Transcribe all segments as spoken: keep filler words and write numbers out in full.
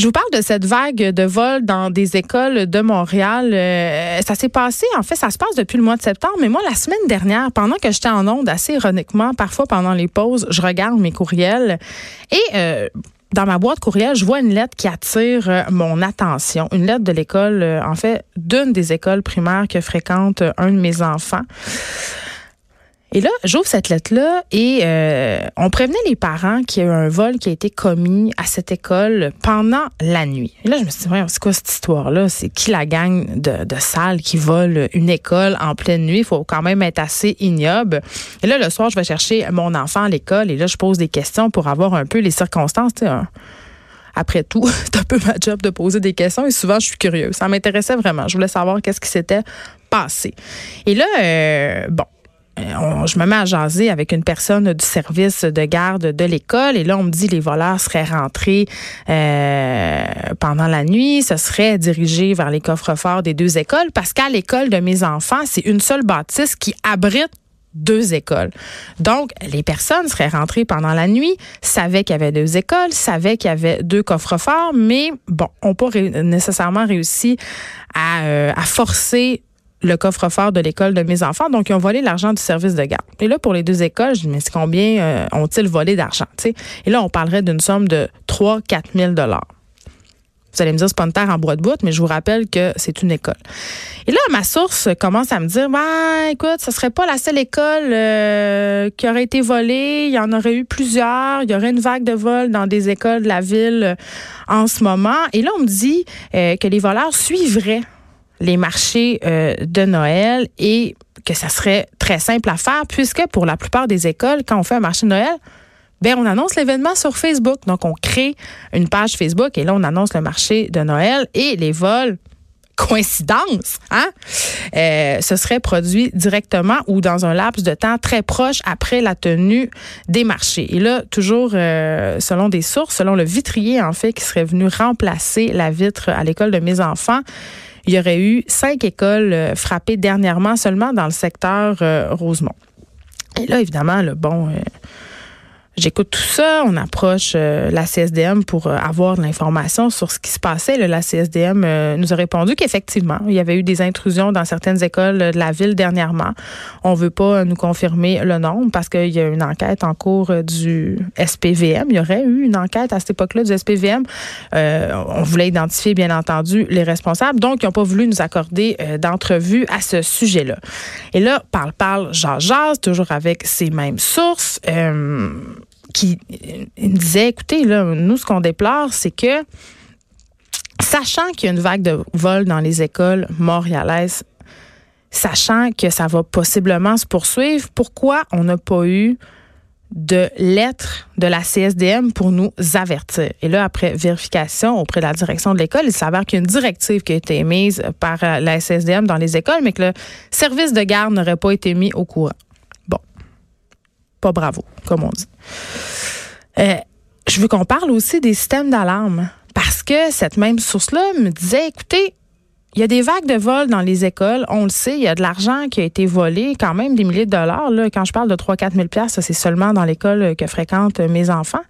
Je vous parle de cette vague de vols dans des écoles de Montréal. Euh, ça s'est passé, en fait, ça se passe depuis le mois de septembre. Mais moi, la semaine dernière, pendant que j'étais en onde, assez ironiquement, parfois pendant les pauses, je regarde mes courriels et... Euh, Dans ma boîte courriel, je vois une lettre qui attire mon attention. Une lettre de l'école, en fait, d'une des écoles primaires que fréquente un de mes enfants. Et là, j'ouvre cette lettre-là et euh, on prévenait les parents qu'il y a eu un vol qui a été commis à cette école pendant la nuit. Et là, je me suis dit, ouais, c'est quoi cette histoire-là? C'est qui la gang de, de salles qui vole une école en pleine nuit? Il faut quand même être assez ignoble. Et là, le soir, je vais chercher mon enfant à l'école et là, je pose des questions pour avoir un peu les circonstances, tu sais, hein? Après tout, c'est un peu ma job de poser des questions et souvent, je suis curieuse. Ça m'intéressait vraiment. Je voulais savoir qu'est-ce qui s'était passé. Et là, euh, bon. Je me mets à jaser avec une personne du service de garde de l'école et là, on me dit que les voleurs seraient rentrés euh, pendant la nuit, se seraient dirigés vers les coffres-forts des deux écoles parce qu'à l'école de mes enfants, c'est une seule bâtisse qui abrite deux écoles. Donc, les personnes seraient rentrées pendant la nuit, savaient qu'il y avait deux écoles, savaient qu'il y avait deux coffres-forts, mais bon, n'ont pas ré- nécessairement réussi à, euh, à forcer le coffre-fort de l'école de mes enfants. Donc, ils ont volé l'argent du service de garde. Et là, pour les deux écoles, je dis, mais c'est combien euh, ont-ils volé d'argent? T'sais? Et là, on parlerait d'une somme de trois à quatre mille dollars. Vous allez me dire, c'est pas une terre en bois de bout, mais je vous rappelle que c'est une école. Et là, ma source commence à me dire, ben, écoute, ce serait pas la seule école euh, qui aurait été volée. Il y en aurait eu plusieurs. Il y aurait une vague de vols dans des écoles de la ville euh, en ce moment. Et là, on me dit euh, que les voleurs suivraient les marchés euh, de Noël et que ça serait très simple à faire puisque pour la plupart des écoles, quand on fait un marché de Noël, ben on annonce l'événement sur Facebook. Donc, on crée une page Facebook et là, on annonce le marché de Noël et les vols, coïncidence, hein, euh, se seraient produits directement ou dans un laps de temps très proche après la tenue des marchés. Et là, toujours euh, selon des sources, selon le vitrier, en fait, qui serait venu remplacer la vitre à l'école de mes enfants, il y aurait eu cinq écoles euh, frappées dernièrement seulement dans le secteur euh, Rosemont. Et là, évidemment, le bon, euh, j'écoute tout ça. On approche euh, la C S D M pour euh, avoir de l'information sur ce qui se passait. Là, la C S D M euh, nous a répondu qu'effectivement, il y avait eu des intrusions dans certaines écoles de la ville dernièrement. On ne veut pas nous confirmer le nombre parce qu'il y a une enquête en cours du S P V M. Il y aurait eu une enquête à cette époque-là du S P V M. Euh, on voulait identifier, bien entendu, les responsables. Donc, ils n'ont pas voulu nous accorder euh, d'entrevue à ce sujet-là. Et là, parle, parle, jase, jase, toujours avec ces mêmes sources. Euh, qui me disait, écoutez, là, nous, ce qu'on déplore, c'est que, sachant qu'il y a une vague de vols dans les écoles montréalaises, sachant que ça va possiblement se poursuivre, pourquoi on n'a pas eu de lettres de la C S D M pour nous avertir? Et là, après vérification auprès de la direction de l'école, il s'avère qu'il y a une directive qui a été émise par la C S D M dans les écoles, mais que le service de garde n'aurait pas été mis au courant. Pas bravo, comme on dit. Euh, je veux qu'on parle aussi des systèmes d'alarme parce que cette même source-là me disait, écoutez, il y a des vagues de vols dans les écoles, on le sait, il y a de l'argent qui a été volé, quand même des milliers de dollars. Là, quand je parle de trois à quatre mille dollars, ça c'est seulement dans l'école que fréquentent mes enfants.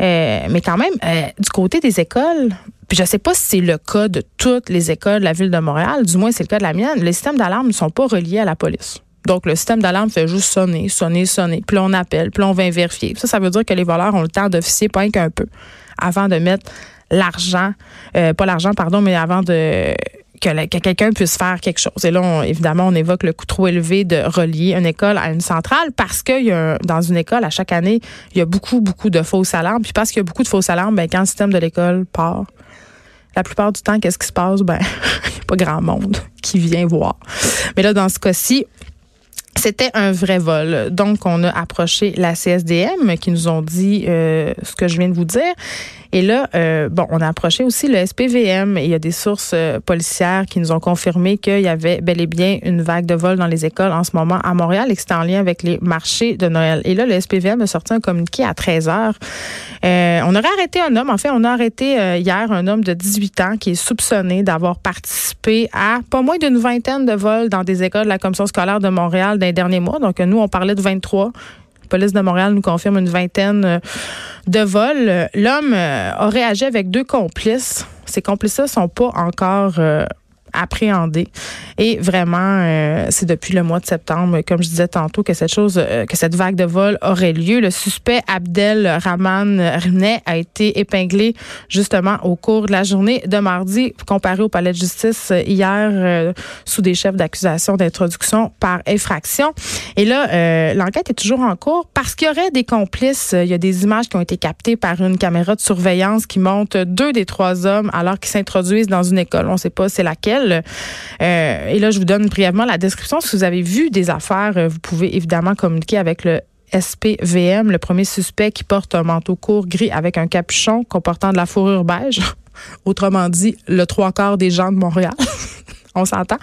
Euh, mais quand même, euh, du côté des écoles, puis je ne sais pas si c'est le cas de toutes les écoles de la ville de Montréal, du moins c'est le cas de la mienne, les systèmes d'alarme ne sont pas reliés à la police. Donc, le système d'alarme fait juste sonner, sonner, sonner. Puis là, on appelle, puis là, on va vérifier. Ça, ça veut dire que les voleurs ont le temps d'officier, pas qu'un peu, avant de mettre l'argent, euh, pas l'argent, pardon, mais avant de que, la, que quelqu'un puisse faire quelque chose. Et là, on, évidemment, on évoque le coût trop élevé de relier une école à une centrale parce que il y a, dans une école, à chaque année, il y a beaucoup, beaucoup de fausses alarmes. Puis parce qu'il y a beaucoup de fausses alarmes, bien, quand le système de l'école part, la plupart du temps, qu'est-ce qui se passe? Bien, il n'y a pas grand monde qui vient voir. Mais là, dans ce cas-ci, c'était un vrai vol. Donc, on a approché la C S D M qui nous ont dit euh, ce que je viens de vous dire. Et là, euh, bon, on a approché aussi le S P V M. Il y a des sources euh, policières qui nous ont confirmé qu'il y avait bel et bien une vague de vols dans les écoles en ce moment à Montréal et que c'était en lien avec les marchés de Noël. Et là, le S P V M a sorti un communiqué à treize heures. Euh, on aurait arrêté un homme. En fait, on a arrêté euh, hier un homme de dix-huit ans qui est soupçonné d'avoir participé à pas moins d'une vingtaine de vols dans des écoles de la commission scolaire de Montréal dans les derniers mois. Donc, nous, on parlait de vingt-trois. La police de Montréal nous confirme une vingtaine de vols. L'homme aurait agi avec deux complices. Ces complices-là ne sont pas encore euh, appréhendés. Et vraiment, euh, c'est depuis le mois de septembre, comme je disais tantôt, que cette chose, euh, que cette vague de vols aurait lieu. Le suspect Abdel Rahman René a été épinglé justement au cours de la journée de mardi, comparé au palais de justice hier euh, sous des chefs d'accusation d'introduction par effraction. Et là, euh, l'enquête est toujours en cours parce qu'il y aurait des complices. Il y a des images qui ont été captées par une caméra de surveillance qui montre deux des trois hommes alors qu'ils s'introduisent dans une école. On ne sait pas c'est laquelle. Euh, Et là, je vous donne brièvement la description. Si vous avez vu des affaires, vous pouvez évidemment communiquer avec le S P V M. Le premier suspect qui porte un manteau court gris avec un capuchon comportant de la fourrure beige. Autrement dit, le trois quarts des gens de Montréal. On s'entend.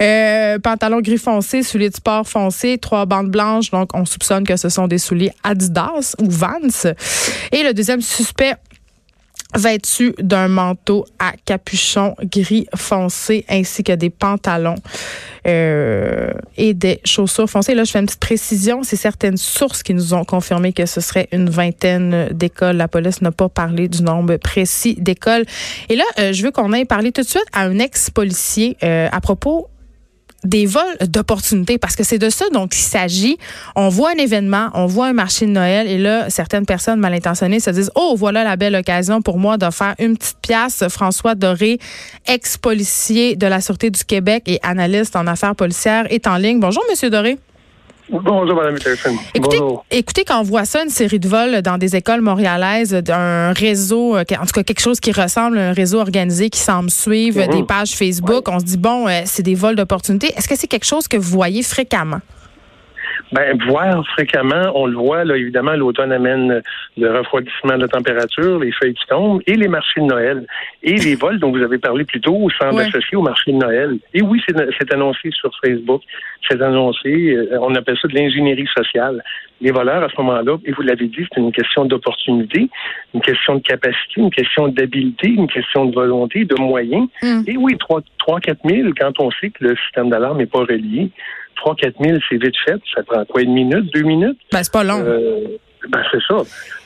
Euh, pantalon gris foncé, souliers de sport foncés, trois bandes blanches. Donc, on soupçonne que ce sont des souliers Adidas ou Vans. Et le deuxième suspect vêtu d'un manteau à capuchon gris foncé ainsi que des pantalons euh, et des chaussures foncées. Là, je fais une petite précision. C'est certaines sources qui nous ont confirmé que ce serait une vingtaine d'écoles. La police n'a pas parlé du nombre précis d'écoles. Et là, euh, je veux qu'on aille parler tout de suite à un ex-policier euh, à propos des vols d'opportunités, parce que c'est de ça dont il s'agit. On voit un événement, on voit un marché de Noël, et là, certaines personnes mal intentionnées se disent « Oh, voilà la belle occasion pour moi de faire une petite pièce. » François Doré, ex-policier de la Sûreté du Québec et analyste en affaires policières, est en ligne. Bonjour, Monsieur Doré. Bonjour, Mme Peterson. Écoutez, Bonjour. écoutez, quand on voit ça, une série de vols dans des écoles montréalaises, d'un réseau, en tout cas quelque chose qui ressemble à un réseau organisé qui semble suivre mmh. des pages Facebook, ouais. on se dit, bon, c'est des vols d'opportunités. Est-ce que c'est quelque chose que vous voyez fréquemment? Ben, voir fréquemment, on le voit, là, évidemment, l'automne amène le refroidissement de la température, les feuilles qui tombent, et les marchés de Noël. Et les vols dont vous avez parlé plus tôt semblent ouais. associés au marché de Noël. Et oui, c'est, c'est annoncé sur Facebook, c'est annoncé, on appelle ça de l'ingénierie sociale. Les voleurs, à ce moment-là, et vous l'avez dit, c'est une question d'opportunité, une question de capacité, une question d'habileté, une question de volonté, de moyens. Mm. Et oui, trois à quatre mille, quand on sait que le système d'alarme n'est pas relié, trois à quatre mille, c'est vite fait. Ça prend quoi, une minute, deux minutes? Ben, c'est pas long. Euh, ben, c'est ça.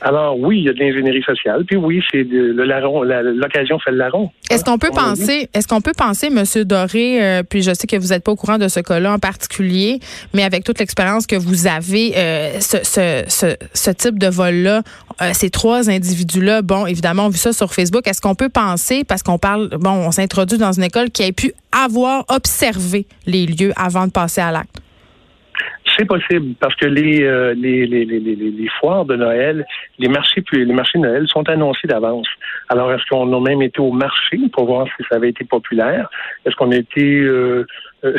Alors, oui, il y a de l'ingénierie sociale. Puis oui, c'est de, le larron, la, l'occasion fait le larron. Est-ce qu'on peut penser, est-ce qu'on peut penser, M. Doré, euh, puis je sais que vous n'êtes pas au courant de ce cas-là en particulier, mais avec toute l'expérience que vous avez, euh, ce, ce, ce, ce type de vol-là, euh, ces trois individus-là, bon, évidemment, on a vu ça sur Facebook. Est-ce qu'on peut penser, parce qu'on parle, bon, on s'introduit dans une école qui a pu avoir observé les lieux avant de passer à l'acte? C'est possible, parce que les, euh, les, les, les, les, les foires de Noël, les marchés, les marchés de Noël sont annoncés d'avance. Alors, est-ce qu'on a même été au marché pour voir si ça avait été populaire? Est-ce qu'on a été euh, euh,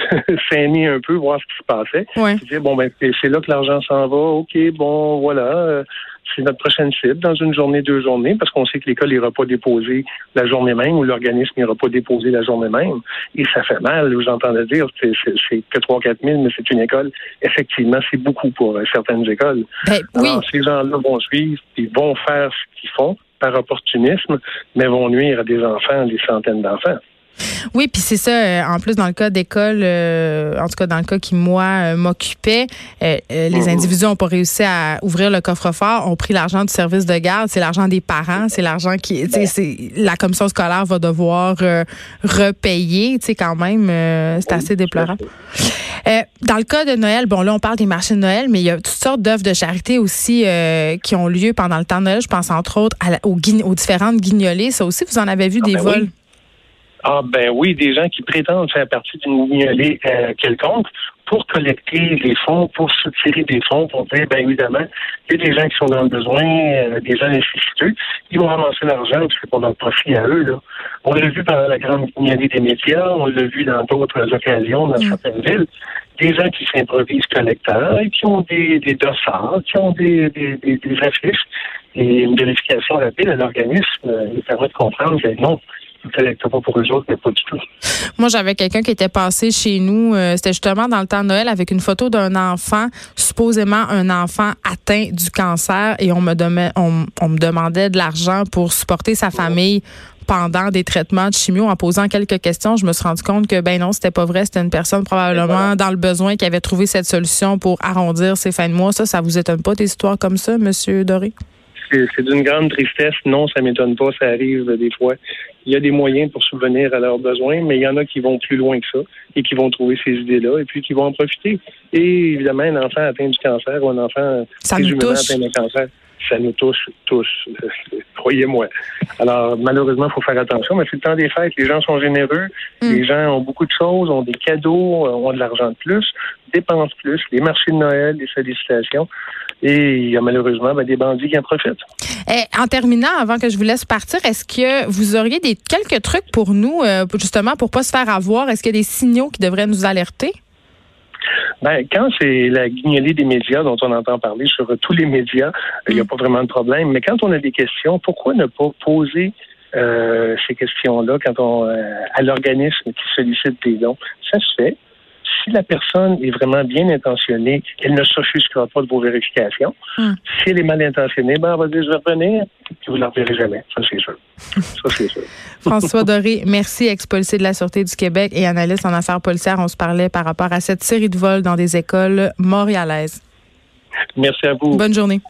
saigné un peu, voir ce qui se passait? Ouais. Dire, bon, ben, c'est là que l'argent s'en va. OK, bon, voilà. Euh, c'est notre prochaine cible dans une journée, deux journées, parce qu'on sait que l'école n'ira pas déposée la journée même ou l'organisme n'ira pas déposé la journée même. Et ça fait mal, vous entendez dire, c'est, c'est, c'est que trois à quatre mille, mais c'est une école. Effectivement, c'est beaucoup pour certaines écoles. Ben, Alors, oui. ces gens-là vont suivre, ils vont faire ce qu'ils font par opportunisme, mais vont nuire à des enfants, des centaines d'enfants. Oui, puis c'est ça. Euh, en plus, dans le cas d'école, euh, en tout cas dans le cas qui, moi, euh, m'occupait, euh, euh, les individus n'ont pas réussi à ouvrir le coffre-fort, ont pris l'argent du service de garde, c'est l'argent des parents, c'est l'argent qui... C'est, la commission scolaire va devoir euh, repayer, tu sais, quand même. Euh, c'est assez déplorable. Euh, dans le cas de Noël, bon, là, on parle des marchés de Noël, mais il y a toutes sortes d'œuvres de charité aussi euh, qui ont lieu pendant le temps de Noël. Je pense, entre autres, à la, aux, guign- aux différentes guignolées. Ça aussi, vous en avez vu ah, des ben vols? Oui. Ah ben oui, des gens qui prétendent faire partie d'une mignolée euh, quelconque pour collecter des fonds, pour soutirer des fonds, pour dire, bien évidemment, il y a des gens qui sont dans le besoin, euh, des gens nécessiteux, ils vont ramasser l'argent parce que pour leur profit à eux, là. On l'a vu pendant la grande mignolée des médias, on l'a vu dans d'autres occasions, dans certaines villes, des gens qui s'improvisent collecteurs et qui ont des, des dossards, qui ont des, des, des, des affiches, et une vérification rapide à l'organisme, euh, il permet de comprendre que non, pas pour eux autres, mais pas du tout. Moi, j'avais quelqu'un qui était passé chez nous, euh, c'était justement dans le temps de Noël, avec une photo d'un enfant, supposément un enfant atteint du cancer, et on me, demait, on, on me demandait de l'argent pour supporter sa famille pendant des traitements de chimio. En posant quelques questions, je me suis rendu compte que, ben non, c'était pas vrai, c'était une personne probablement voilà. dans le besoin qui avait trouvé cette solution pour arrondir ses fins de mois. Ça, ça vous étonne pas, des histoires comme ça, monsieur Doré? C'est, c'est d'une grande tristesse. Non, ça m'étonne pas, ça arrive des fois. Il y a des moyens pour subvenir à leurs besoins, mais il y en a qui vont plus loin que ça et qui vont trouver ces idées-là et puis qui vont en profiter. Et évidemment, un enfant atteint du cancer ou un enfant présumément atteint de cancer, ça nous touche tous, croyez-moi. Alors, malheureusement, il faut faire attention, mais c'est le temps des fêtes. Les gens sont généreux, mm. les gens ont beaucoup de choses, ont des cadeaux, ont de l'argent de plus, dépensent plus, les marchés de Noël, les sollicitations. Et il y a malheureusement ben, des bandits qui en profitent. Et en terminant, avant que je vous laisse partir, est-ce que vous auriez des quelques trucs pour nous, euh, justement, pour ne pas se faire avoir? Est-ce qu'il y a des signaux qui devraient nous alerter? Ben, quand c'est la guignolée des médias dont on entend parler sur tous les médias, il n'y a pas vraiment de problème. Mais quand on a des questions, pourquoi ne pas poser euh, ces questions-là quand on euh, à l'organisme qui sollicite des dons? Ça se fait. Si la personne est vraiment bien intentionnée, elle ne s'offusquera pas de vos vérifications. Hum. Si elle est mal intentionnée, ben, on va dire je vais revenir, puis vous ne la reverrez jamais. Ça, c'est sûr. Ça, c'est sûr. François Doré, merci, ex-policier de la Sûreté du Québec et analyste en affaires policières. On se parlait par rapport à cette série de vols dans des écoles montréalaises. Merci à vous. Bonne journée.